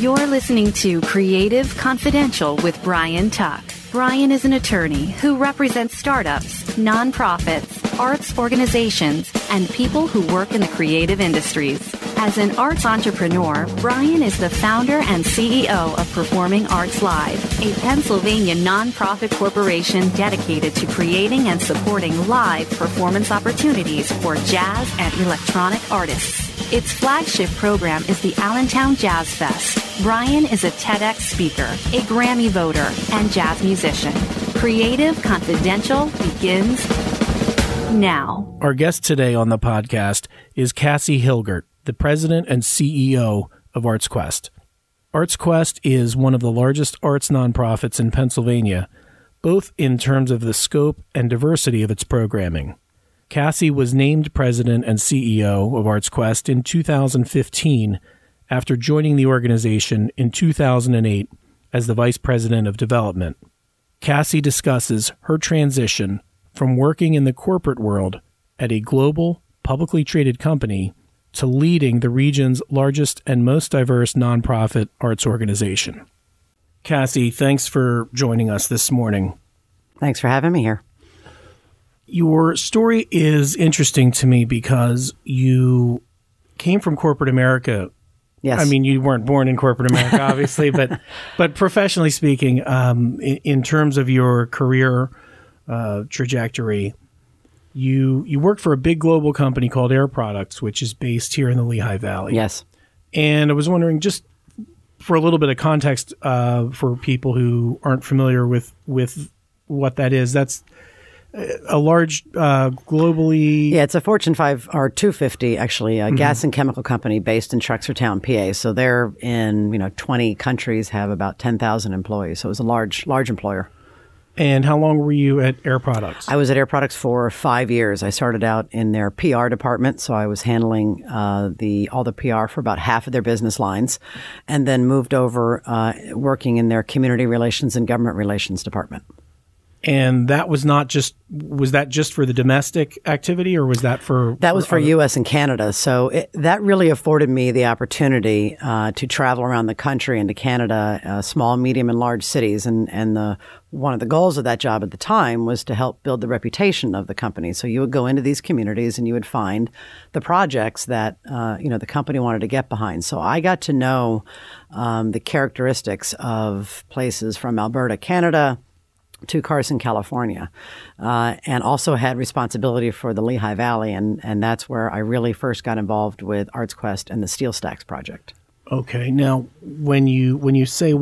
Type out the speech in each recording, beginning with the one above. You're listening to Creative Confidential with Brian Tuck. Brian is an attorney who represents startups, nonprofits, arts organizations, and people who work in the creative industries. As an arts entrepreneur, Brian is the founder and CEO of Performing Arts Live, a Pennsylvania nonprofit corporation dedicated to creating and supporting live performance opportunities for jazz and electronic artists. Its flagship program is the Allentown Jazz Fest. Brian is a TEDx speaker, a Grammy voter, and jazz musician. Creative Confidential begins now. Our guest today on the podcast is Cassie Hilgert, the president and CEO of ArtsQuest. ArtsQuest is one of the largest arts nonprofits in Pennsylvania, both in terms of the scope and diversity of its programming. Cassie was named president and CEO of ArtsQuest in 2015 after joining the organization in 2008 as the vice president of development. Cassie discusses her transition from working in the corporate world at a global, publicly traded company to leading the region's largest and most diverse nonprofit arts organization. Cassie, thanks for joining us this morning. Thanks for having me here. Your story is interesting to me because you came from corporate America. Yes. I mean, you weren't born in corporate America, obviously, but professionally speaking, in terms of your career trajectory, you worked for a big global company called Air Products, which is based here in the Lehigh Valley. Yes. And I was wondering, just for a little bit of context for people who aren't familiar with what that is, that's a large globally... Yeah, it's a Fortune 5 or 250, actually, a gas and chemical company based in Trexlertown, PA. So they're in, 20 countries, have about 10,000 employees. So it was a large employer. And how long were you at Air Products? I was at Air Products for 5 years. I started out in their PR department, so I was handling all the PR for about half of their business lines, and then moved over working in their community relations and government relations department. And that was that just for the domestic activity, or was that for... That was for U.S. and Canada. So that really afforded me the opportunity to travel around the country and to Canada, small, medium, and large cities. And one of the goals of that job at the time was to help build the reputation of the company. So you would go into these communities and you would find the projects that the company wanted to get behind. So I got to know the characteristics of places from Alberta, Canada, to Carson, California, and also had responsibility for the Lehigh Valley, and that's where I really first got involved with ArtsQuest and the SteelStacks project. Okay. Now, when you say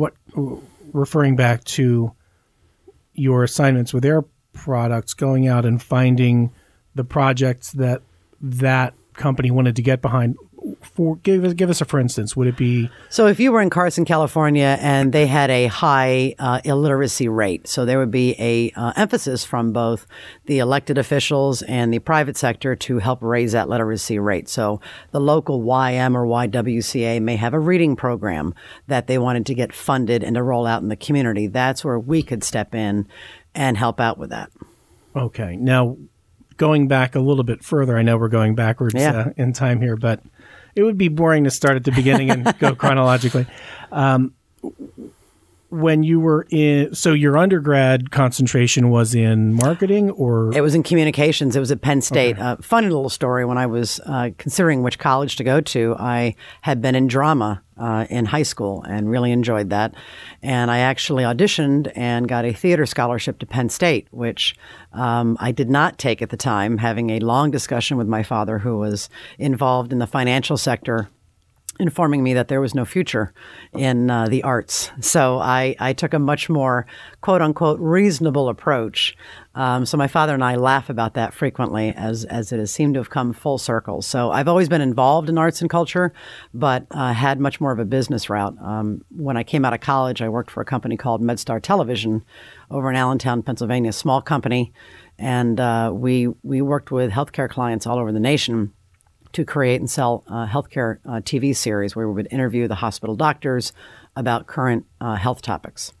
referring back to your assignments with Air Products, going out and finding the projects that company wanted to get behind. Give us a for instance. Would it be... So if you were in Carson, California, and they had a high illiteracy rate, so there would be a emphasis from both the elected officials and the private sector to help raise that literacy rate. So the local YM or YWCA may have a reading program that they wanted to get funded and to roll out in the community. That's where we could step in and help out with that. Okay. Now, going back a little bit further, I know we're going backwards in time here, but... It would be boring to start at the beginning and go chronologically. When you were so your undergrad concentration was in marketing, or? It was in communications. It was at Penn State. Okay. Funny little story, when I was considering which college to go to, I had been in drama in high school and really enjoyed that. And I actually auditioned and got a theater scholarship to Penn State, which I did not take at the time, having a long discussion with my father, who was involved in the financial sector, informing me that there was no future in the arts. So I took a much more, quote unquote, reasonable approach. So my father and I laugh about that frequently, as it has seemed to have come full circle. So I've always been involved in arts and culture, but had much more of a business route. When I came out of college, I worked for a company called MedStar Television over in Allentown, Pennsylvania, a small company. And we worked with healthcare clients all over the nation to create and sell healthcare TV series where we would interview the hospital doctors about current health topics.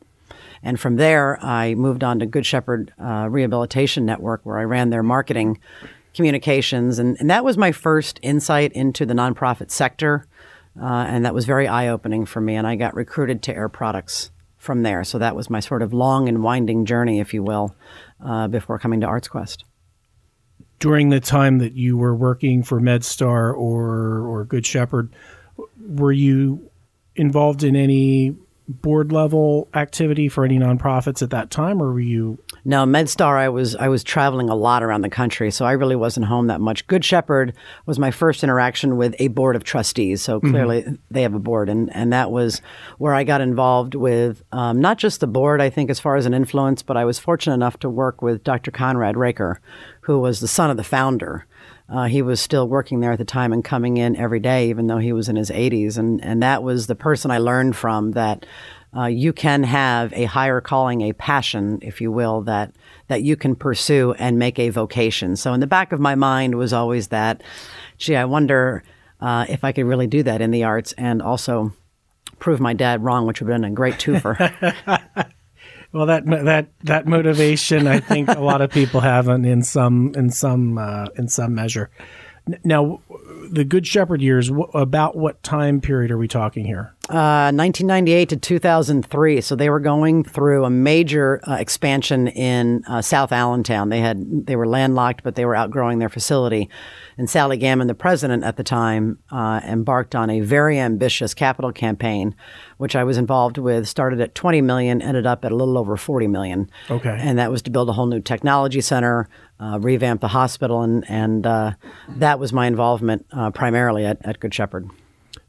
And from there, I moved on to Good Shepherd Rehabilitation Network, where I ran their marketing communications. And that was my first insight into the nonprofit sector. And that was very eye-opening for me. And I got recruited to Air Products from there. So that was my sort of long and winding journey, if you will, before coming to ArtsQuest. During the time that you were working for MedStar or Good Shepherd, were you involved in any board level activity for any nonprofits at that time, or were you? No, MedStar, I was traveling a lot around the country, so I really wasn't home that much. Good Shepherd was my first interaction with a board of trustees, so clearly they have a board, and that was where I got involved with not just the board, I think, as far as an influence, but I was fortunate enough to work with Dr. Conrad Raker, who was the son of the founder. He was still working there at the time and coming in every day, even though he was in his 80s. And that was the person I learned from, that you can have a higher calling, a passion, if you will, that you can pursue and make a vocation. So in the back of my mind was always that, gee, I wonder if I could really do that in the arts and also prove my dad wrong, which would have been a great twofer. Well, that motivation, I think, a lot of people have in some measure. Now, the Good Shepherd years. About what time period are we talking here? 1998 to 2003. So they were going through a major expansion in South Allentown. They were landlocked, but they were outgrowing their facility. And Sally Gammon, the president at the time, embarked on a very ambitious capital campaign, which I was involved with. Started at $20 million, ended up at a little over $40 million. Okay. And that was to build a whole new technology center, revamp the hospital, and that was my involvement primarily at Good Shepherd.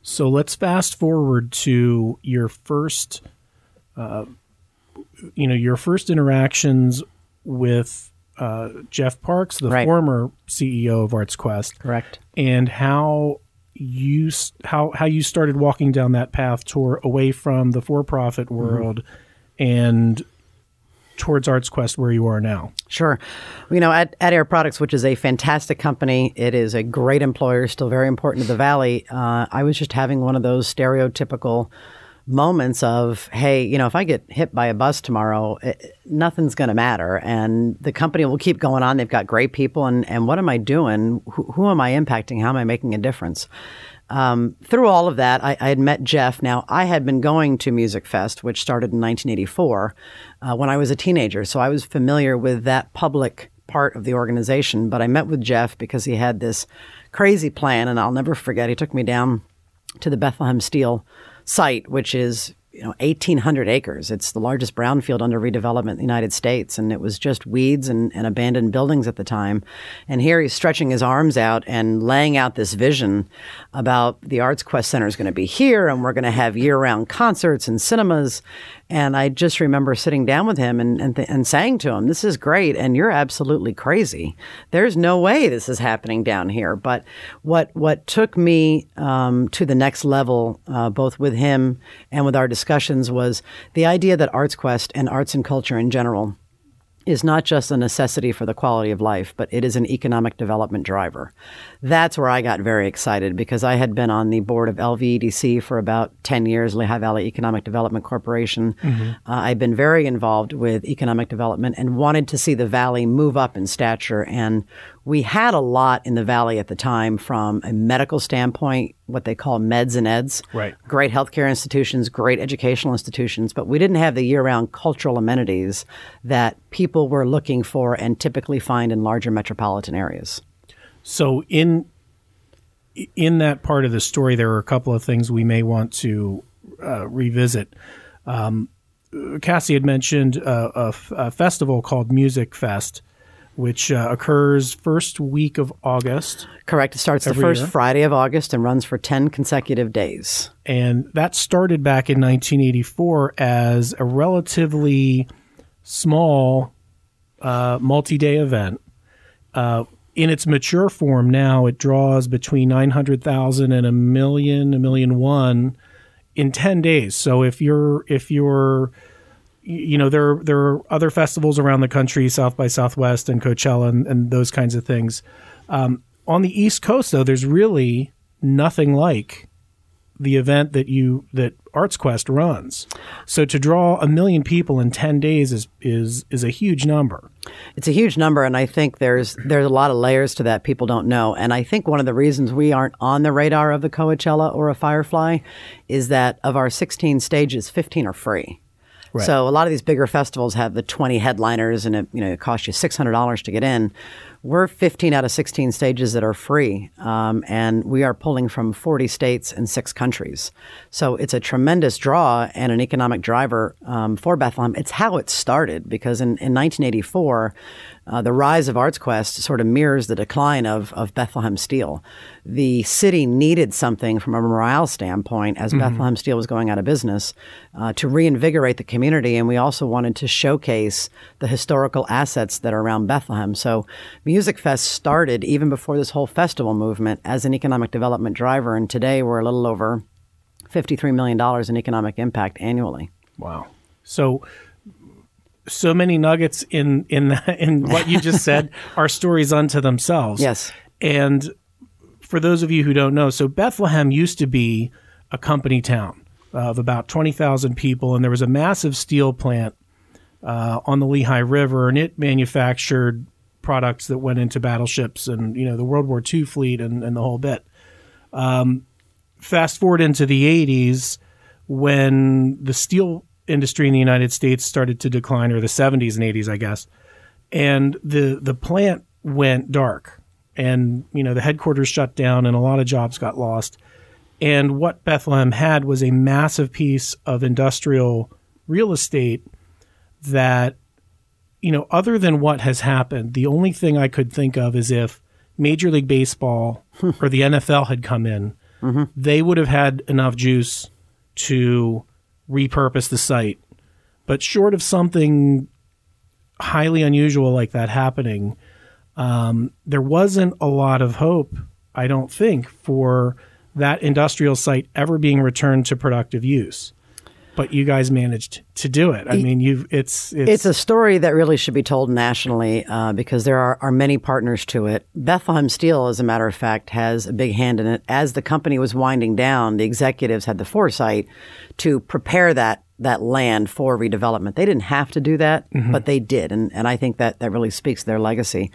So let's fast forward to your first, interactions with Jeff Parks, the right. former CEO of ArtsQuest, correct, and how you started walking down that path toward away from the for-profit world and towards ArtsQuest, where you are now. Sure. You know, at Air Products, which is a fantastic company, it is a great employer, still very important to the Valley. I was just having one of those stereotypical moments of, hey, you know, if I get hit by a bus tomorrow, nothing's going to matter. And the company will keep going on. They've got great people. And what am I doing? Who am I impacting? How am I making a difference? Through all of that, I had met Jeff. Now, I had been going to Music Fest, which started in 1984, when I was a teenager. So I was familiar with that public part of the organization. But I met with Jeff because he had this crazy plan, and I'll never forget. He took me down to the Bethlehem Steel site, which is 1,800 acres. It's the largest brownfield under redevelopment in the United States. And it was just weeds and abandoned buildings at the time. And here he's stretching his arms out and laying out this vision about the ArtsQuest Center is going to be here and we're going to have year-round concerts and cinemas. And I just remember sitting down with him and saying to him, this is great, and you're absolutely crazy. There's no way this is happening down here. But what took me to the next level, both with him and with our discussions, was the idea that ArtsQuest and arts and culture in general is not just a necessity for the quality of life, but it is an economic development driver. That's where I got very excited, because I had been on the board of LVEDC for about 10 years, Lehigh Valley Economic Development Corporation. I've been very involved with economic development and wanted to see the Valley move up in stature. And we had a lot in the Valley at the time from a medical standpoint, what they call meds and eds, right. Great healthcare institutions, great educational institutions, but we didn't have the year-round cultural amenities that people were looking for and typically find in larger metropolitan areas. So in that part of the story, there are a couple of things we may want to revisit. Cassie had mentioned a festival called Music Fest, which occurs first week of August. Correct. It starts the first Friday of August and runs for 10 consecutive days. And that started back in 1984 as a relatively small multi-day event. In its mature form now, it draws between 900,000 and a million one in 10 days. So if you're there are other festivals around the country, South by Southwest and Coachella and those kinds of things. On the East Coast, though, there's really nothing like the event that ArtsQuest runs. So to draw 1 million people in 10 days is a huge number. It's a huge number, and I think there's a lot of layers to that people don't know. And I think one of the reasons we aren't on the radar of the Coachella or a Firefly is that of our 16 stages, 15 are free. Right. So a lot of these bigger festivals have the 20 headliners, and it costs you $600 to get in. We're 15 out of 16 stages that are free, and we are pulling from 40 states and 6 countries. So it's a tremendous draw and an economic driver for Bethlehem. It's how it started, because in 1984, the rise of ArtsQuest sort of mirrors the decline of Bethlehem Steel. The city needed something from a morale standpoint, as Bethlehem Steel was going out of business, to reinvigorate the community. And we also wanted to showcase the historical assets that are around Bethlehem. So Music Fest started even before this whole festival movement as an economic development driver. And today we're a little over $53 million in economic impact annually. Wow. So many nuggets in what you just said are stories unto themselves. Yes. And for those of you who don't know, so Bethlehem used to be a company town of about 20,000 people, and there was a massive steel plant on the Lehigh River, and it manufactured products that went into battleships and the World War II fleet and the whole bit. Fast forward into the 80s, when the steel industry in the United States started to decline, or the 70s and 80s, I guess. And the plant went dark, and the headquarters shut down, and a lot of jobs got lost. And what Bethlehem had was a massive piece of industrial real estate that, other than what has happened, the only thing I could think of is if Major League Baseball or the NFL had come in, they would have had enough juice to repurpose the site. But short of something highly unusual like that happening, there wasn't a lot of hope, I don't think, for that industrial site ever being returned to productive use. But you guys managed to do it. I mean, it's a story that really should be told nationally because there are many partners to it. Bethlehem Steel, as a matter of fact, has a big hand in it. As the company was winding down, the executives had the foresight to prepare that land for redevelopment. They didn't have to do that, but they did. And I think that really speaks to their legacy.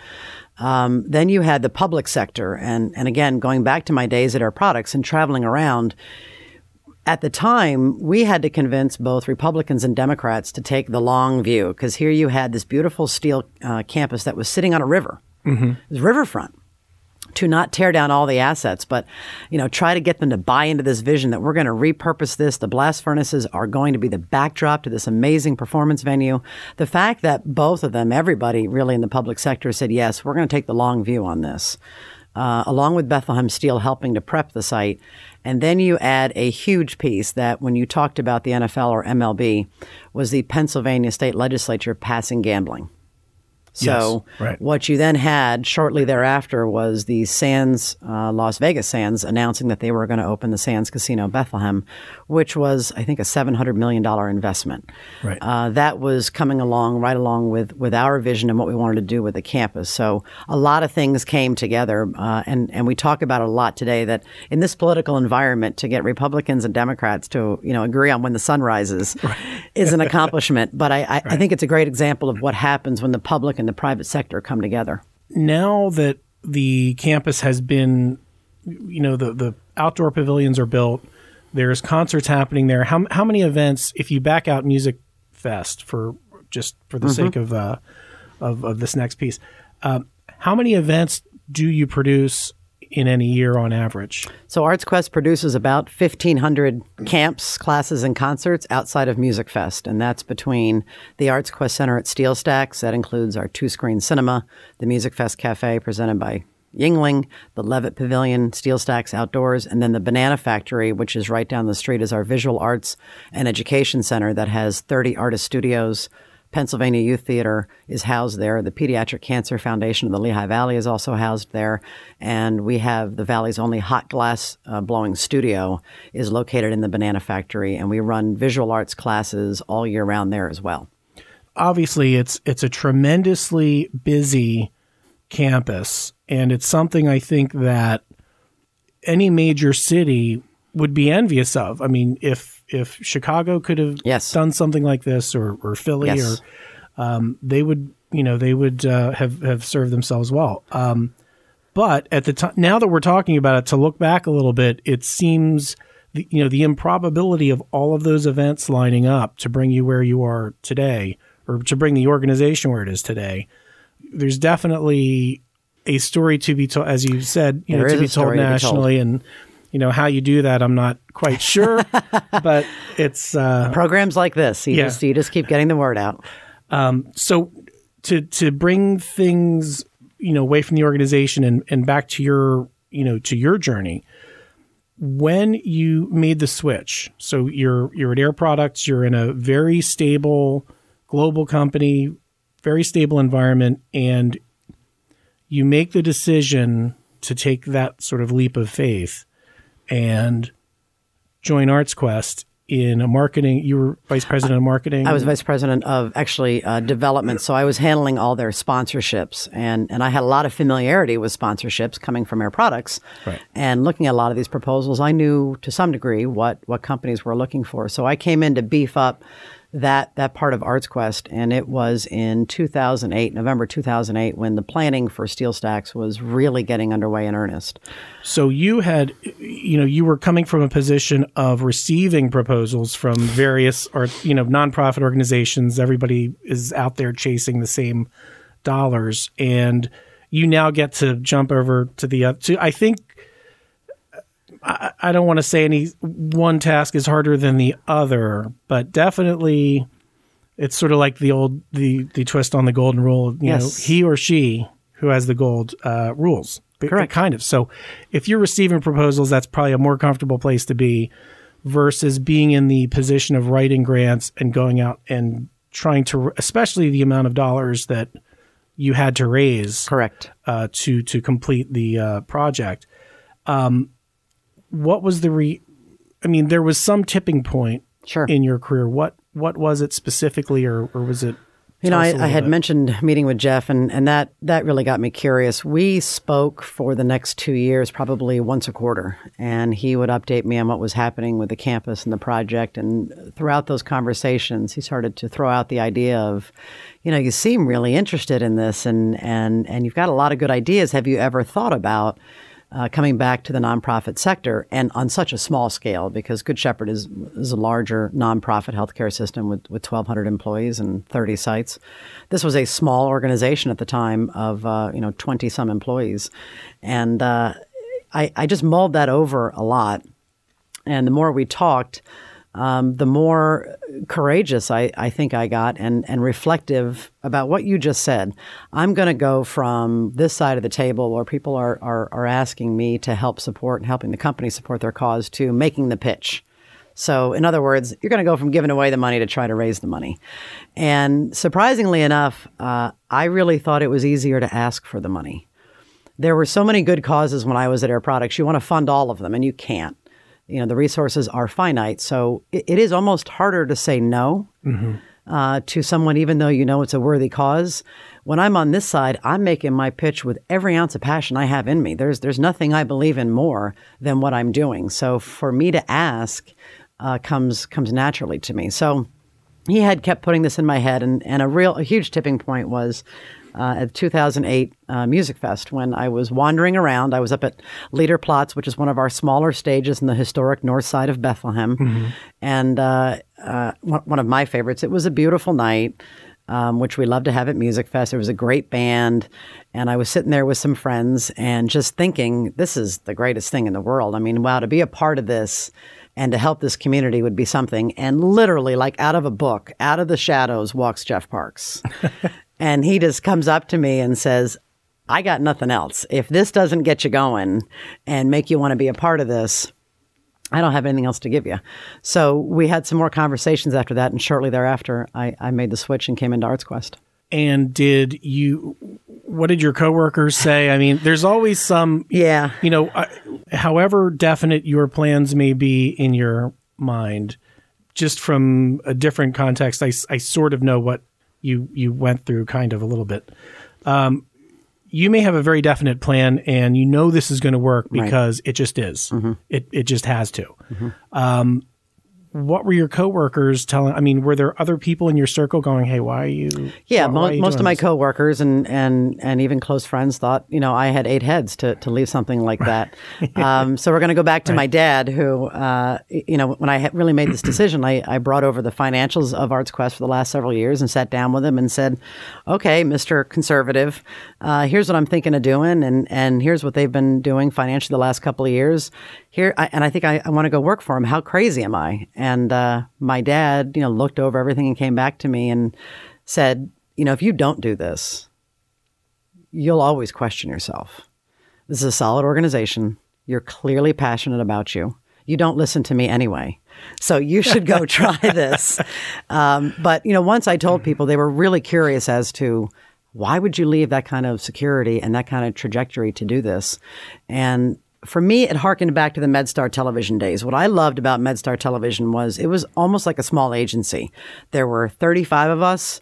Then you had the public sector. And again, going back to my days at Air Products and traveling around, at the time, we had to convince both Republicans and Democrats to take the long view, because here you had this beautiful steel campus that was sitting on a river. It was riverfront. To not tear down all the assets, but try to get them to buy into this vision that we're going to repurpose this. The blast furnaces are going to be the backdrop to this amazing performance venue. The fact that both of them, everybody really in the public sector, said, yes, we're going to take the long view on this, along with Bethlehem Steel helping to prep the site. And then you add a huge piece that, when you talked about the NFL or MLB, was the Pennsylvania state legislature passing gambling. So yes, right. What you then had shortly thereafter was the Sands, Las Vegas Sands, announcing that they were going to open the Sands Casino Bethlehem, which was, I think, a $700 million investment. Right. That was coming along right along with our vision and what we wanted to do with the campus. So a lot of things came together, and we talk about it a lot today, that in this political environment, to get Republicans and Democrats to agree on when the sun rises is an accomplishment. But I think it's a great example of what happens when the public and the private sector come together. Now that the campus has been, the outdoor pavilions are built, there's concerts happening there. How many events, if you back out Music Fest for the sake of this next piece, how many events do you produce in any year on average? So ArtsQuest produces about 1,500 camps, classes, and concerts outside of Music Fest. And that's between the ArtsQuest Center at SteelStacks. That includes our 2-screen cinema, the Music Fest Cafe presented by Yingling, the Levitt Pavilion, SteelStacks Outdoors, and then the Banana Factory, which is right down the street, is our visual arts and education center that has 30 artist studios. Pennsylvania Youth Theater is housed there. The Pediatric Cancer Foundation of the Lehigh Valley is also housed there. And we have the Valley's only hot glass blowing studio is located in the Banana Factory. And we run visual arts classes all year round there as well. Obviously, it's a tremendously busy campus. And it's something I think that any major city would be envious of. I mean, if Chicago could have done something like this, or Philly, or they would, you know, they would have served themselves well. But at the time, now that we're talking about it, to look back a little bit, it seems, you know, the improbability of all of those events lining up to bring you where you are today, or to bring the organization where it is today. There's definitely a story to be told, as you said, you know, to be told nationally, and you know how you do that, I'm not quite sure, but it's programs like this. You just keep getting the word out. So to bring things, you know, away from the organization and back to your, you know, to your journey. When you made the switch, so you're at Air Products, you're in a very stable global company, very stable environment, and you make the decision to take that sort of leap of faith and join ArtsQuest in a marketing. You were vice president of marketing. I was vice president of actually development. So I was handling all their sponsorships, and I had a lot of familiarity with sponsorships coming from Air Products, right, and looking at a lot of these proposals. I knew to some degree what companies were looking for. So I came in to beef up that part of ArtsQuest, and it was in 2008, November 2008, when the planning for SteelStacks was really getting underway in earnest. So you had, you know, you were coming from a position of receiving proposals from various, or, you know, nonprofit organizations. Everybody is out there chasing the same dollars, and you now get to jump over to the other. I think, I don't want to say any one task is harder than the other, but definitely it's sort of like the twist on the golden rule. You know, he or she who has the gold rules. Correct. Kind of. So if you're receiving proposals, that's probably a more comfortable place to be versus being in the position of writing grants and going out and trying to, especially the amount of dollars that you had to raise. Correct. To complete the project. What was the I mean, there was some tipping point in your career. What was it specifically, or was it? You know, I had mentioned meeting with Jeff, and that really got me curious. We spoke for the next 2 years, probably once a quarter, and he would update me on what was happening with the campus and the project. And throughout those conversations, he started to throw out the idea of, you know, you seem really interested in this, and you've got a lot of good ideas. Have you ever thought about coming back to the nonprofit sector, and on such a small scale, because Good Shepherd is a larger nonprofit healthcare system with 1,200 employees and 30 sites. This was a small organization at the time of 20 some employees, and I just mulled that over a lot. And the more we talked, the more courageous I think I got, and reflective about what you just said. I'm going to go from this side of the table where people are asking me to help support and helping the company support their cause to making the pitch. So in other words, you're going to go from giving away the money to try to raise the money. And surprisingly enough, I really thought it was easier to ask for the money. There were so many good causes when I was at Air Products. You want to fund all of them, and you can't. You know, the resources are finite, so it is almost harder to say no to someone, even though you know it's a worthy cause. When I'm on this side, I'm making my pitch with every ounce of passion I have in me. There's nothing I believe in more than what I'm doing. So for me to ask comes naturally to me. So he had kept putting this in my head, and a huge tipping point was at 2008 Music Fest, when I was wandering around. I was up at Liederplatz, which is one of our smaller stages in the historic north side of Bethlehem, and one of my favorites. It was a beautiful night, which we love to have at Music Fest. There was a great band, and I was sitting there with some friends and just thinking, this is the greatest thing in the world. I mean, wow, to be a part of this and to help this community would be something. And literally, like out of a book, out of the shadows walks Jeff Parks. And he just comes up to me and says, I got nothing else. If this doesn't get you going and make you want to be a part of this, I don't have anything else to give you. So we had some more conversations after that. And shortly thereafter, I made the switch and came into ArtsQuest. And what did your coworkers say? I mean, there's always some, you know, however definite your plans may be in your mind, just from a different context, I sort of know what you went through kind of a little bit. you may have a very definite plan and you know this is going to work because it just is. Mm-hmm. It just has to. Mm-hmm. What were your coworkers telling? I mean, were there other people in your circle going, "Hey, why are you?" Yeah, most of my coworkers and even close friends thought, you know, I had eight heads to leave something like that. So we're going to go back to my dad, who, you know, when I had really made this decision, I brought over the financials of ArtsQuest for the last several years and sat down with him and said, "Okay, Mr. Conservative, here's what I'm thinking of doing, and here's what they've been doing financially the last couple of years." I think I want to go work for him. How crazy am I? And my dad, you know, looked over everything and came back to me and said, you know, if you don't do this, you'll always question yourself. This is a solid organization. You're clearly passionate about you. You don't listen to me anyway. So you should go try this. But, you know, once I told people, they were really curious as to why would you leave that kind of security and that kind of trajectory to do this? And for me, it harkened back to the MedStar Television days. What I loved about MedStar Television was it was almost like a small agency. There were 35 of us.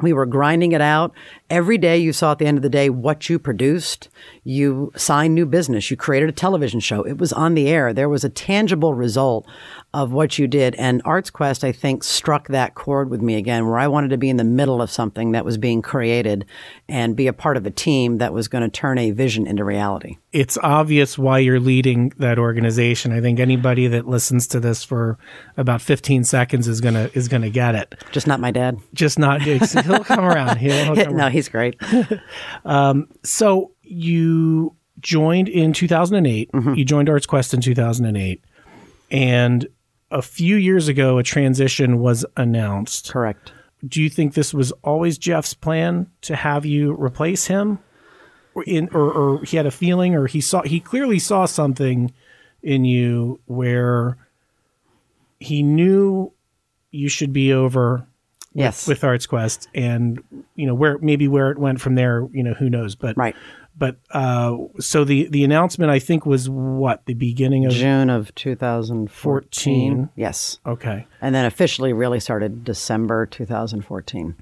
We were grinding it out. Every day you saw at the end of the day what you produced. You signed new business. You created a television show. It was on the air. There was a tangible result of what you did. And ArtsQuest, I think, struck that chord with me again, where I wanted to be in the middle of something that was being created and be a part of a team that was going to turn a vision into reality. It's obvious why you're leading that organization. I think anybody that listens to this for about 15 seconds is gonna get it. Just not my dad. Just not. He'll come around. He'll come no, he's great. So you joined in 2008. Mm-hmm. You joined ArtsQuest in 2008, and a few years ago, a transition was announced. Correct. Do you think this was always Jeff's plan to have you replace him? Or he had a feeling, or he clearly saw something in you where he knew you should be over. Yes. With ArtsQuest, and you know where it went from there. You know, who knows? But right. But so the announcement, I think, was what, the beginning of June of 2014. Yes. Okay. And then officially really started December 2014.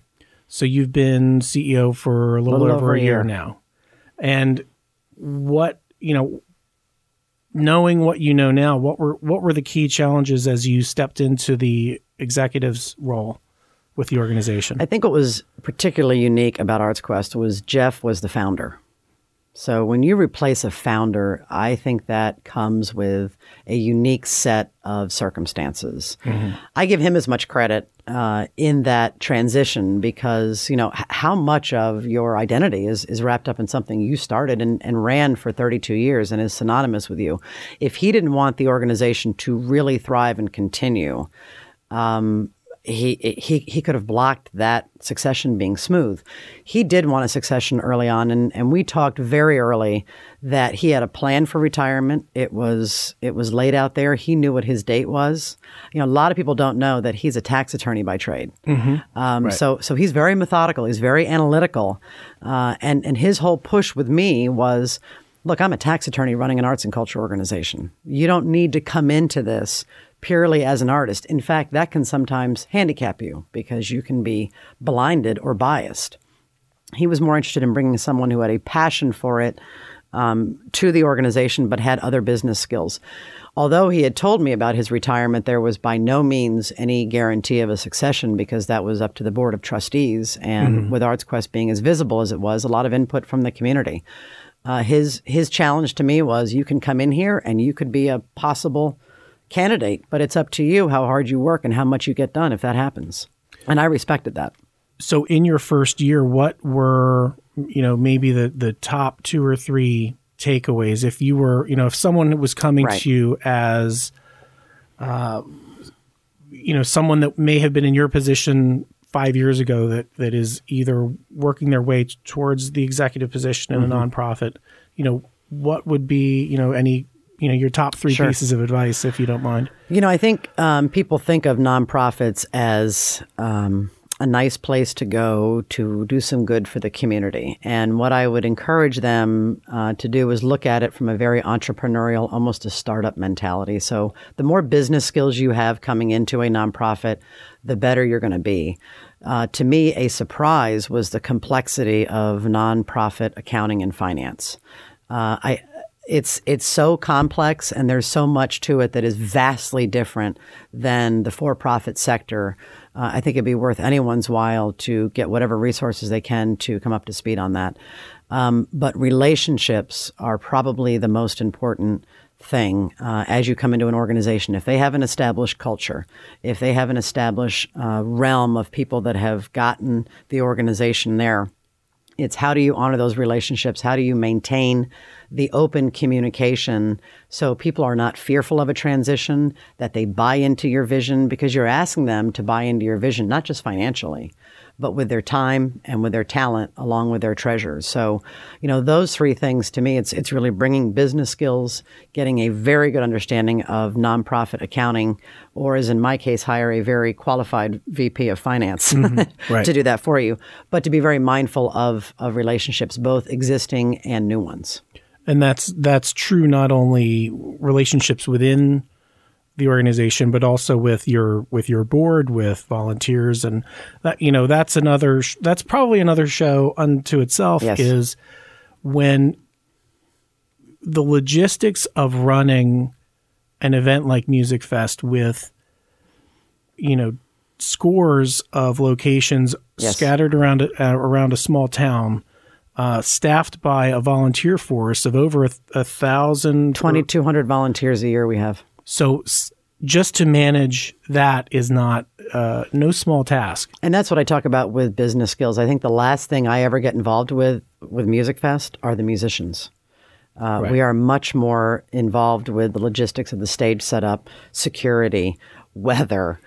So you've been CEO for a little over a year now. And what, you know, knowing what you know now, what were the key challenges as you stepped into the executive's role with the organization? I think what was particularly unique about ArtsQuest was Jeff was the founder. So when you replace a founder, I think that comes with a unique set of circumstances. Mm-hmm. I give him as much credit in that transition because, you know, how much of your identity is wrapped up in something you started and ran for 32 years and is synonymous with you. If he didn't want the organization to really thrive and continue, he could have blocked that succession being smooth. He did want a succession early on, and we talked very early that he had a plan for retirement. It was laid out there. He knew what his date was. You know, a lot of people don't know that he's a tax attorney by trade. Mm-hmm. Right. So he's very methodical. He's very analytical, and his whole push with me was, look, I'm a tax attorney running an arts and culture organization. You don't need to come into this purely as an artist. In fact, that can sometimes handicap you because you can be blinded or biased. He was more interested in bringing someone who had a passion for it to the organization, but had other business skills. Although he had told me about his retirement, there was by no means any guarantee of a succession because that was up to the board of trustees. And mm-hmm. with ArtsQuest being as visible as it was, a lot of input from the community. His challenge to me was, you can come in here and you could be a possible candidate, but it's up to you how hard you work and how much you get done if that happens. And I respected that. So in your first year, what were, you know, maybe the top two or three takeaways? If you were, you know, if someone was coming right. to you as, you know, someone that may have been in your position 5 years ago that is either working their way towards the executive position in mm-hmm. a nonprofit, you know, what would be, you know, any, you know, your top three sure. pieces of advice, if you don't mind. You know, I think people think of nonprofits as a nice place to go to do some good for the community. And what I would encourage them to do is look at it from a very entrepreneurial, almost a startup mentality. So the more business skills you have coming into a nonprofit, the better you're going to be. To me, a surprise was the complexity of nonprofit accounting and finance. It's so complex, and there's so much to it that is vastly different than the for-profit sector. I think it'd be worth anyone's while to get whatever resources they can to come up to speed on that. But relationships are probably the most important thing as you come into an organization. If they have an established culture, if they have an established realm of people that have gotten the organization there, it's how do you honor those relationships? How do you maintain the open communication so people are not fearful of a transition, that they buy into your vision? Because you're asking them to buy into your vision, not just financially, but with their time and with their talent, along with their treasures. So, you know, those three things to me, it's really bringing business skills, getting a very good understanding of nonprofit accounting, or as in my case, hire a very qualified VP of finance right. to do that for you, but to be very mindful of relationships, both existing and new ones. And that's true not only relationships within the organization, but also with your board, with volunteers, and that, you know, that's probably another show unto itself. Yes. Is when the logistics of running an event like Music Fest with, you know, scores of locations. Yes. Scattered around a small town, staffed by a volunteer force of over 1,000, 2,200 volunteers a year we have. So just to manage that is not no small task. And that's what I talk about with business skills. I think the last thing I ever get involved with Music Fest are the musicians. Right. We are much more involved with the logistics of the stage setup, security, weather,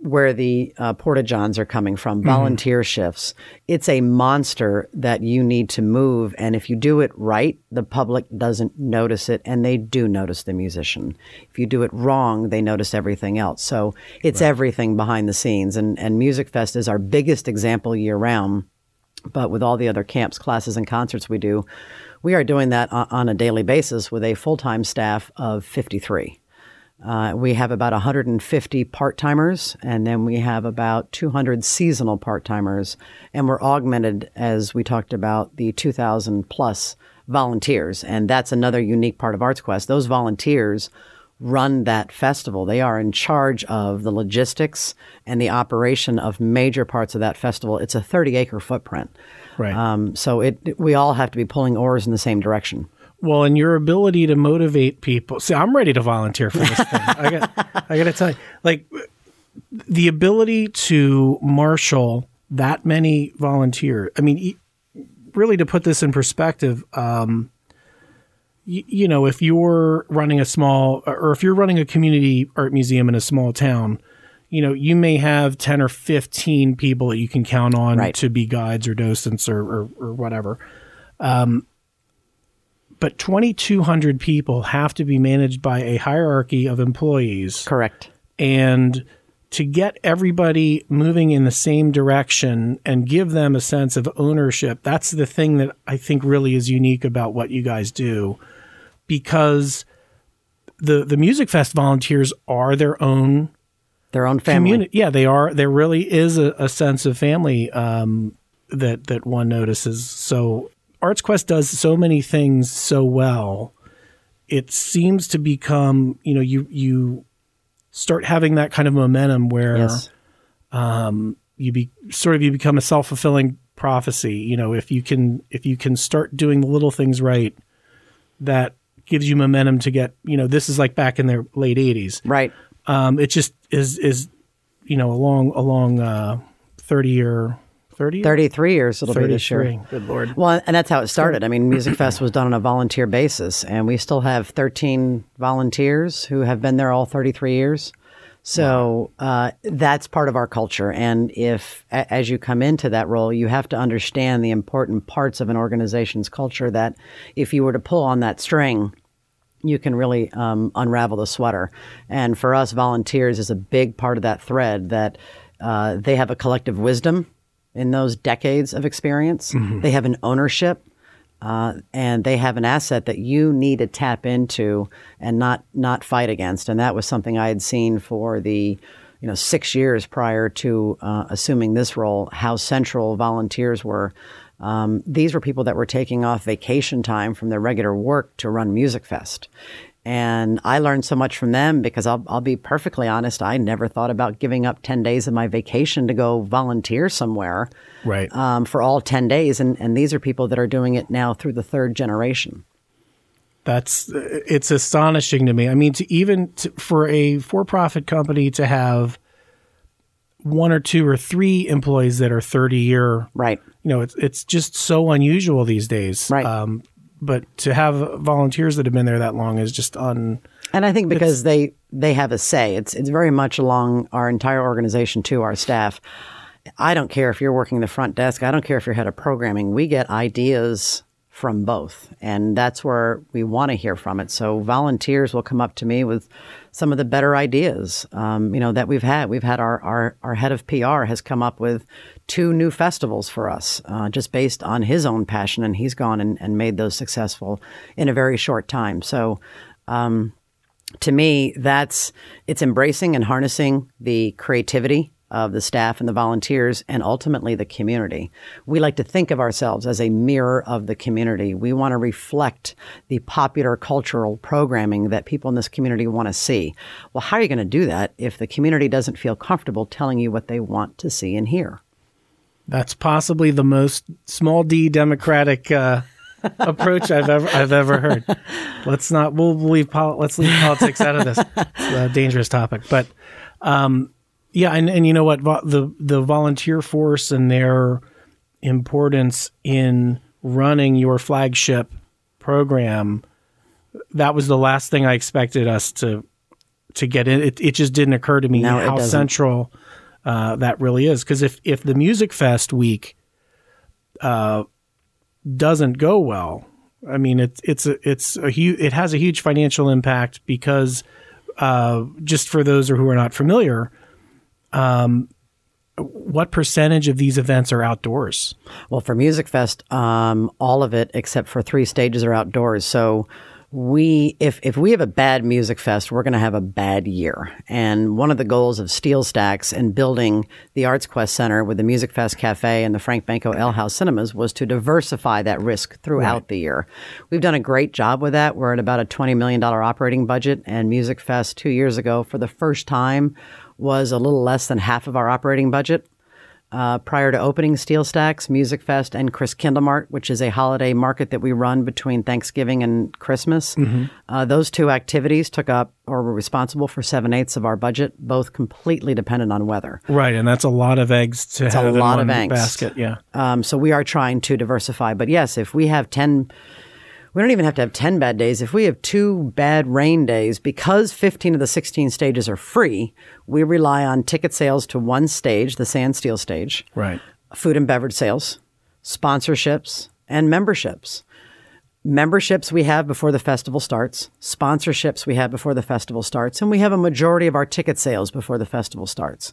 where the porta-johns are coming from, volunteer shifts. It's a monster that you need to move. And if you do it right, the public doesn't notice it. And they do notice the musician. If you do it wrong, they notice everything else. So it's right. Everything behind the scenes. And Music Fest is our biggest example year round. But with all the other camps, classes, and concerts we do, we are doing that on a daily basis with a full-time staff of 53. We have about 150 part-timers, and then we have about 200 seasonal part-timers, and we're augmented, as we talked about, the 2,000-plus volunteers, and that's another unique part of ArtsQuest. Those volunteers run that festival. They are in charge of the logistics and the operation of major parts of that festival. It's a 30-acre footprint. Right. So we all have to be pulling oars in the same direction. Well, and your ability to motivate people. See, I'm ready to volunteer for this thing. I got to tell you, like, the ability to marshal that many volunteers. I mean, really, to put this in perspective, you know, if you're running a small, or if you're running a community art museum in a small town, you know, you may have 10 or 15 people that you can count on. Right. To be guides or docents or whatever. But 2,200 people have to be managed by a hierarchy of employees. Correct. And to get everybody moving in the same direction and give them a sense of ownership, that's the thing that I think really is unique about what you guys do, because the Music Fest volunteers are their own family. Community. Yeah, they are. There really is a sense of family that one notices. So ArtsQuest does so many things so well. It seems to become, you know, you start having that kind of momentum where, yes, you become a self-fulfilling prophecy. You know, if you can start doing the little things right, that gives you momentum to get, you know, this is like back in the late 80s. Right. It just is, you know, a long 33 years it'll be this year. Good Lord. Well, and that's how it started. I mean, Music Fest was done on a volunteer basis, and we still have 13 volunteers who have been there all 33 years. So that's part of our culture. And if, as you come into that role, you have to understand the important parts of an organization's culture, that if you were to pull on that string, you can really unravel the sweater. And for us, volunteers is a big part of that thread that They have a collective wisdom in those decades of experience. Mm-hmm. They have an ownership, and they have an asset that you need to tap into and not fight against. And that was something I had seen for the 6 years prior to assuming this role, how central volunteers were. These were people that were taking off vacation time from their regular work to run Music Fest. And I learned so much from them because I'll be perfectly honest, I never thought about giving up 10 days of my vacation to go volunteer somewhere, right? For all 10 days. And these are people that are doing it now through the third generation. It's astonishing to me. I mean, for a for-profit company to have one or two or three employees that are 30-year, right? It's just so unusual these days, right? But to have volunteers that have been there that long is just And I think because they have a say. It's very much along our entire organization to our staff. I don't care if you're working the front desk. I don't care if you're head of programming. We get ideas from both, and that's where we want to hear from it. So volunteers will come up to me with some of the better ideas, that we've had. We've had our head of PR has come up with 2 new festivals for us, just based on his own passion, and he's gone and made those successful in a very short time. So to me, it's embracing and harnessing the creativity of the staff and the volunteers and ultimately the community. We like to think of ourselves as a mirror of the community. We want to reflect the popular cultural programming that people in this community want to see. Well, how are you going to do that if the community doesn't feel comfortable telling you what they want to see and hear? That's possibly the most small d democratic approach I've ever heard. Let's leave politics out of this. It's a dangerous topic, but yeah, and you know what? The volunteer force and their importance in running your flagship program, that was the last thing I expected us to get in. It just didn't occur to me how central that really is. Because if the Music Fest week doesn't go well, I mean, it has a huge financial impact because just for those who are not familiar, what percentage of these events are outdoors? Well, for Music Fest, all of it except for 3 stages are outdoors. So if we have a bad Music Fest, we're going to have a bad year. And one of the goals of SteelStacks and building the ArtsQuest Center with the Music Fest Cafe and the Frank Banco Ale House Cinemas was to diversify that risk throughout right. the year. We've done a great job with that. We're at about a $20 million operating budget, and Music Fest 2 years ago for the first time was a little less than half of our operating budget. Prior to opening SteelStacks, Music Fest, and Chris Kindlemart, which is a holiday market that we run between Thanksgiving and Christmas, mm-hmm. Those 2 activities took up or were responsible for 7/8 of our budget, both completely dependent on weather. Right, and that's a lot of eggs to have in one basket. Yeah. So we are trying to diversify. But yes, if we have 10... We don't even have to have 10 bad days. If we have 2 bad rain days, because 15 of the 16 stages are free, we rely on ticket sales to one stage, the Sand Steel stage, right? Food and beverage sales, sponsorships, and memberships. Memberships we have before the festival starts, sponsorships we have before the festival starts, and we have a majority of our ticket sales before the festival starts.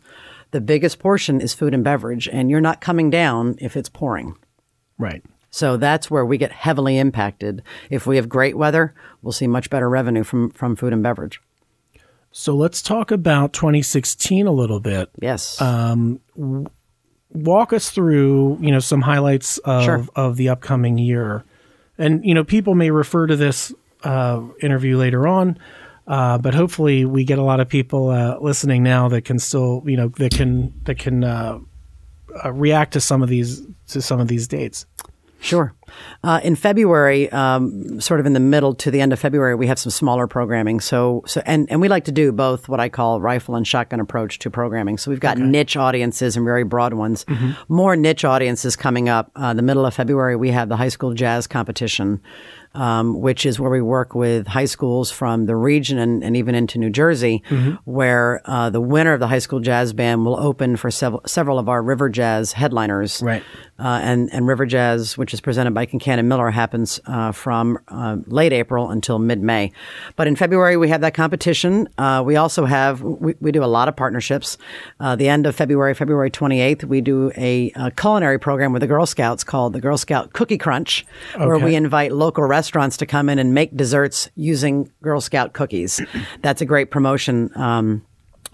The biggest portion is food and beverage, and you're not coming down if it's pouring. Right. So that's where we get heavily impacted. If we have great weather, we'll see much better revenue from food and beverage. So let's talk about 2016 a little bit. Yes. Walk us through, some highlights of the upcoming year. And, people may refer to this interview later on, but hopefully we get a lot of people listening now that can still, react to some of these dates. Sure. In February, sort of in the middle to the end of February, we have some smaller programming. So we like to do both what I call rifle and shotgun approach to programming. So we've got niche audiences and very broad ones. Mm-hmm. More niche audiences coming up. The middle of February, we have the high school jazz competition, which is where we work with high schools from the region and even into New Jersey, mm-hmm. where the winner of the high school jazz band will open for several of our River Jazz headliners. Right. And River Jazz, which is presented by Valley, Kincannon and Miller happens from late April until mid-May. But in February, we have that competition. We also have, we do a lot of partnerships. The end of February, February 28th, we do a culinary program with the Girl Scouts called the Girl Scout Cookie Crunch, where we invite local restaurants to come in and make desserts using Girl Scout cookies. That's a great promotion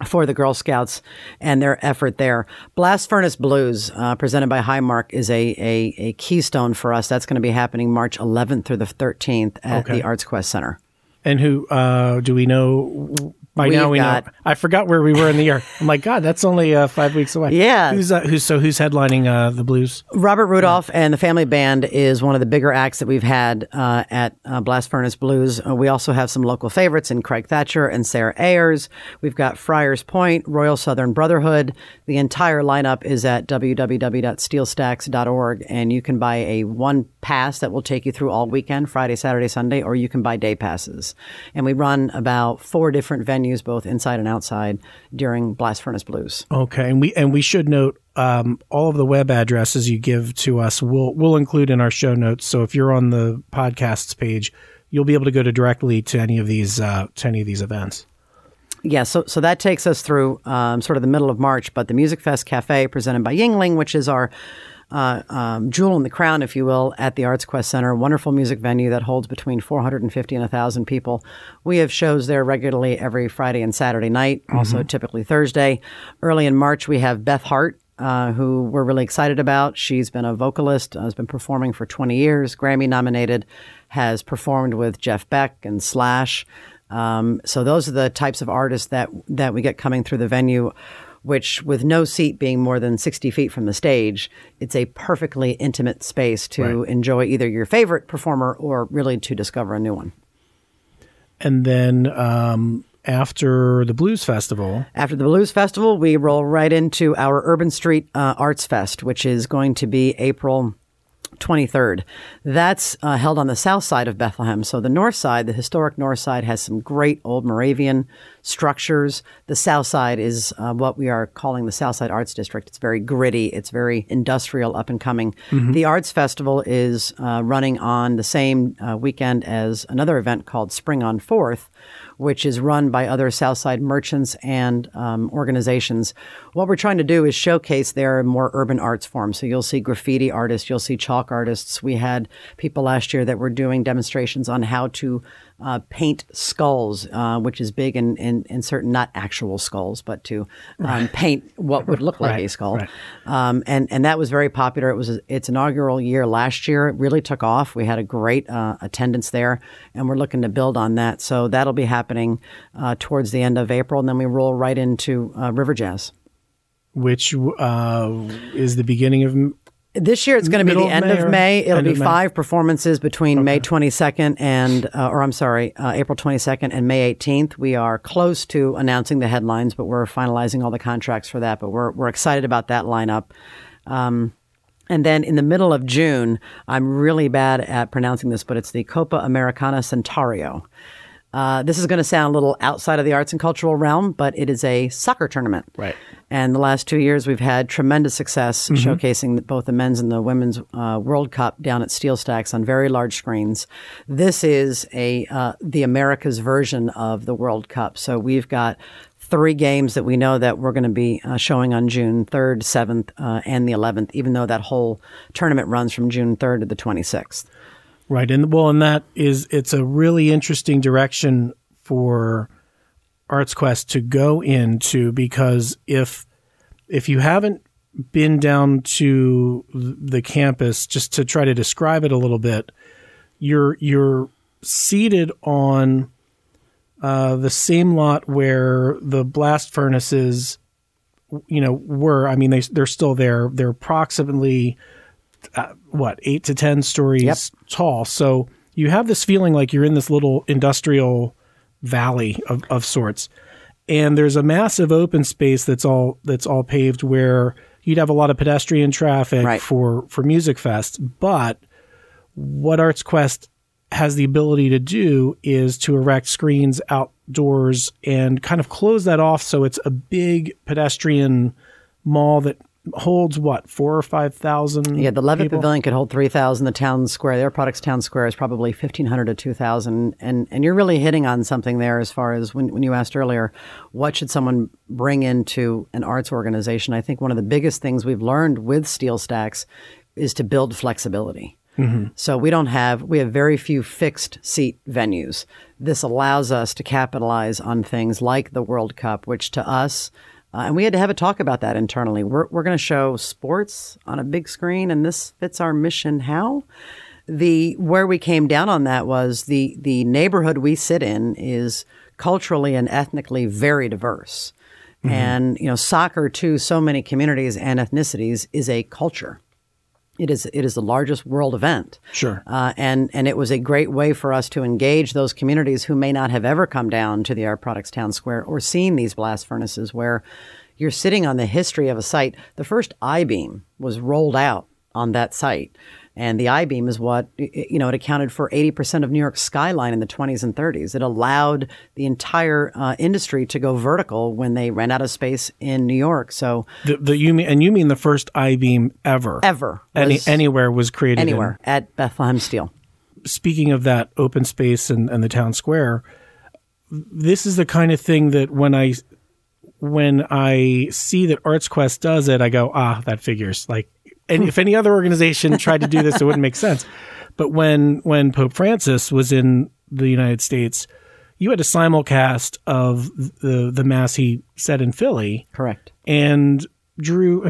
for the Girl Scouts and their effort there. Blast Furnace Blues, presented by Highmark, is a keystone for us. That's going to be happening March 11th through the 13th at the ArtsQuest Center. And who do we know? By now we know. I forgot where we were in the year. I'm like, God, that's only 5 weeks away. Yeah. Who's headlining the blues? Robert Rudolph and the Family Band is one of the bigger acts that we've had at Blast Furnace Blues. We also have some local favorites in Craig Thatcher and Sarah Ayers. We've got Friars Point, Royal Southern Brotherhood. The entire lineup is at www.steelstacks.org, and you can buy a one pass that will take you through all weekend, Friday, Saturday, Sunday, or you can buy day passes. And we run about 4 different venues, both inside and outside, during Blast Furnace Blues. Okay, and we should note all of the web addresses you give to us we'll include in our show notes. So if you're on the podcasts page, you'll be able to go to directly to any of these events. Yeah, so that takes us through sort of the middle of March. But the Music Fest Cafe, presented by Yingling, which is our jewel in the crown, if you will, at the ArtsQuest Center, a wonderful music venue that holds between 450 and 1,000 people. We have shows there regularly every Friday and Saturday night, also typically Thursday. Early in March, we have Beth Hart, who we're really excited about. She's been a vocalist, has been performing for 20 years, Grammy nominated, has performed with Jeff Beck and Slash. So those are the types of artists that we get coming through the venue, which, with no seat being more than 60 feet from the stage, it's a perfectly intimate space to enjoy either your favorite performer or really to discover a new one. And then after the Blues Festival. After the Blues Festival, we roll right into our Urban Street Arts Fest, which is going to be April 23rd. That's held on the south side of Bethlehem. So the north side, the historic north side, has some great old Moravian structures. The south side is what we are calling the South Side Arts District. It's very gritty. It's very industrial, up and coming. The Arts Festival is running on the same weekend as another event called Spring on 4th, which is run by other Southside merchants and organizations. What we're trying to do is showcase their more urban arts forms. So you'll see graffiti artists, you'll see chalk artists. We had people last year that were doing demonstrations on how to paint skulls, which is big in certain, not actual skulls, but to paint what would look like a skull. And that was very popular. It was its inaugural year last year. It really took off. We had a great attendance there, and we're looking to build on that. So that'll be happening towards the end of April, and then we roll right into River Jazz, which is the beginning of this year. It's going to be the end of May. It'll be 5 performances between May 22nd and, April 22nd and May 18th. We are close to announcing the headlines, but we're finalizing all the contracts for that. But we're excited about that lineup. And then in the middle of June, I'm really bad at pronouncing this, but it's the Copa Americana Centauro. This is going to sound a little outside of the arts and cultural realm, but it is a soccer tournament. Right. And the last 2 years, we've had tremendous success showcasing both the men's and the women's World Cup down at SteelStacks on very large screens. This is the America's version of the World Cup. So we've got 3 games that we know that we're going to be showing on June 3rd, 7th, and the 11th, even though that whole tournament runs from June 3rd to the 26th. Right. And that is, it's a really interesting direction for ArtsQuest to go into, because if you haven't been down to the campus, just to try to describe it a little bit, you're seated on the same lot where the blast furnaces, were. I mean, they're still there. They're approximately 8 to 10 stories tall. So you have this feeling like you're in this little industrial valley of sorts, and there's a massive open space that's all paved where you'd have a lot of pedestrian traffic for Music Fest. But what ArtsQuest has the ability to do is to erect screens outdoors and kind of close that off, so it's a big pedestrian mall that holds what, 4,000 or 5,000? Yeah, the Levitt Pavilion could hold 3,000. The town square, the Air Products town square, is probably 1,500 to 2,000. And you're really hitting on something there as far as when you asked earlier, what should someone bring into an arts organization? I think one of the biggest things we've learned with SteelStacks is to build flexibility. Mm-hmm. So we have very few fixed seat venues. This allows us to capitalize on things like the World Cup, which to us, and we had to have a talk about that internally. We're going to show sports on a big screen, and this fits our mission. How? Where we came down on that was the neighborhood we sit in is culturally and ethnically very diverse. Mm-hmm. And, soccer to so many communities and ethnicities is a culture. It is the largest world event. Sure. And it was a great way for us to engage those communities who may not have ever come down to the Air Products Town Square or seen these blast furnaces where you're sitting on the history of a site. The first I-beam was rolled out on that site. And the I-beam is what, it accounted for 80% of New York's skyline in the 20s and 30s. It allowed the entire industry to go vertical when they ran out of space in New York. So you mean the first I-beam ever? Ever. Anywhere was created. Anywhere at Bethlehem Steel. Speaking of that open space and the town square, this is the kind of thing that when I see that ArtsQuest does it, I go, that figures. And if any other organization tried to do this, it wouldn't make sense. But when Pope Francis was in the United States, you had a simulcast of the mass he said in Philly. Correct. And Drew,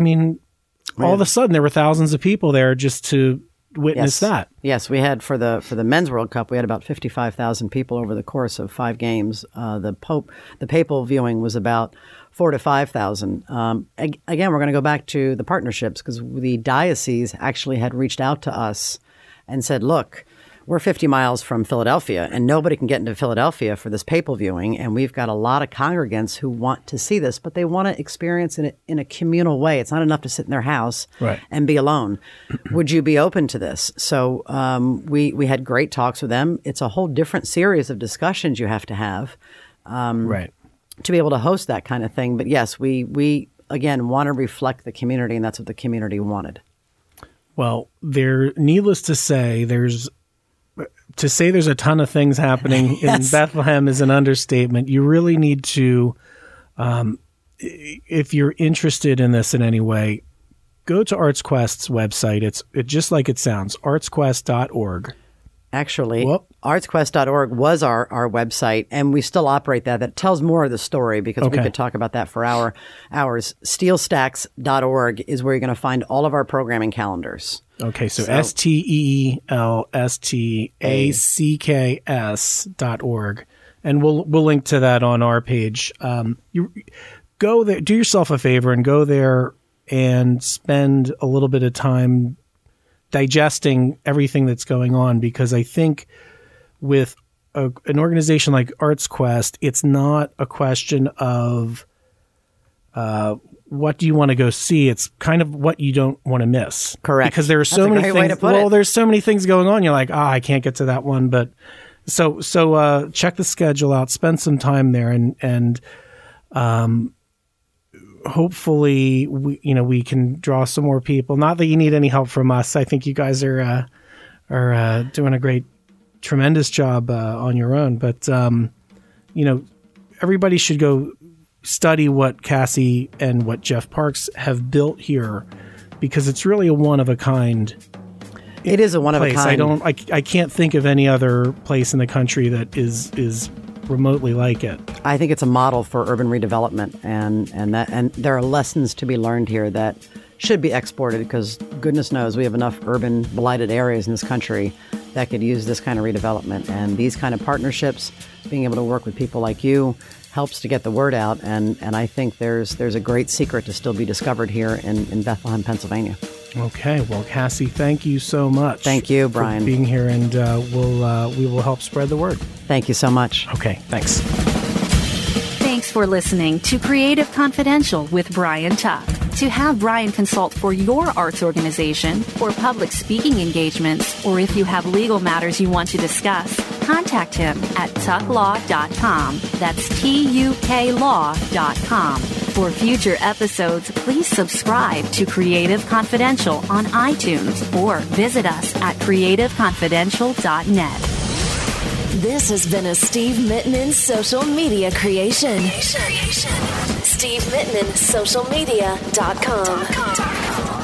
all of a sudden there were thousands of people there just to witness that. Yes, we had for the Men's World Cup, we had about 55,000 people over the course of 5 games. The papal viewing was about 4,000 to 5,000. Again, we're going to go back to the partnerships because the diocese actually had reached out to us and said, look, we're 50 miles from Philadelphia and nobody can get into Philadelphia for this papal viewing. And we've got a lot of congregants who want to see this, but they want to experience it in a communal way. It's not enough to sit in their house and be alone. Would you be open to this? So we had great talks with them. It's a whole different series of discussions you have to have. To be able to host that kind of thing. But yes, we again, want to reflect the community, and that's what the community wanted. Well, needless to say, there's a ton of things happening in Bethlehem is an understatement. You really need to, if you're interested in this in any way, go to ArtsQuest's website. It's just like it sounds, artsquest.org. Actually, ArtsQuest.org was our website, and we still operate that. That tells more of the story because we could talk about that for hours. SteelStacks.org is where you're going to find all of our programming calendars. Okay, so SteelStacks.org, and we'll link to that on our page. You go there, do yourself a favor, and go there and spend a little bit of time digesting everything that's going on, because I think with an organization like ArtsQuest, it's not a question of what do you want to go see. It's kind of what you don't want to miss. Correct. Because there are so many things. Well, there's so many things going on. You're like, I can't get to that one, but so check the schedule out, spend some time there, and hopefully we can draw some more people. Not that you need any help from us. I think you guys are doing a great, tremendous job on your own. But everybody should go study what Cassie and what Jeff Parks have built here, because it's really a one of a kind. It is a one of a kind. I can't think of any other place in the country that is remotely like it. I think it's a model for urban redevelopment, and there are lessons to be learned here that should be exported, because goodness knows we have enough urban blighted areas in this country that could use this kind of redevelopment, and these kind of partnerships, being able to work with people like you, helps to get the word out, and I think there's a great secret to still be discovered here in Bethlehem, Pennsylvania. Okay, well, Cassie, thank you so much. Thank you, Brian, for being here, and we will help spread the word. Thank you so much. Okay, thanks. Thanks for listening to Creative Confidential with Brian Tuck. To have Brian consult for your arts organization or public speaking engagements, or if you have legal matters you want to discuss, contact him at tucklaw.com. That's TUKLaw.com. For future episodes, please subscribe to Creative Confidential on iTunes or visit us at creativeconfidential.net. This has been a Steve Mittman social media creation. SteveMittmanSocialMedia.com.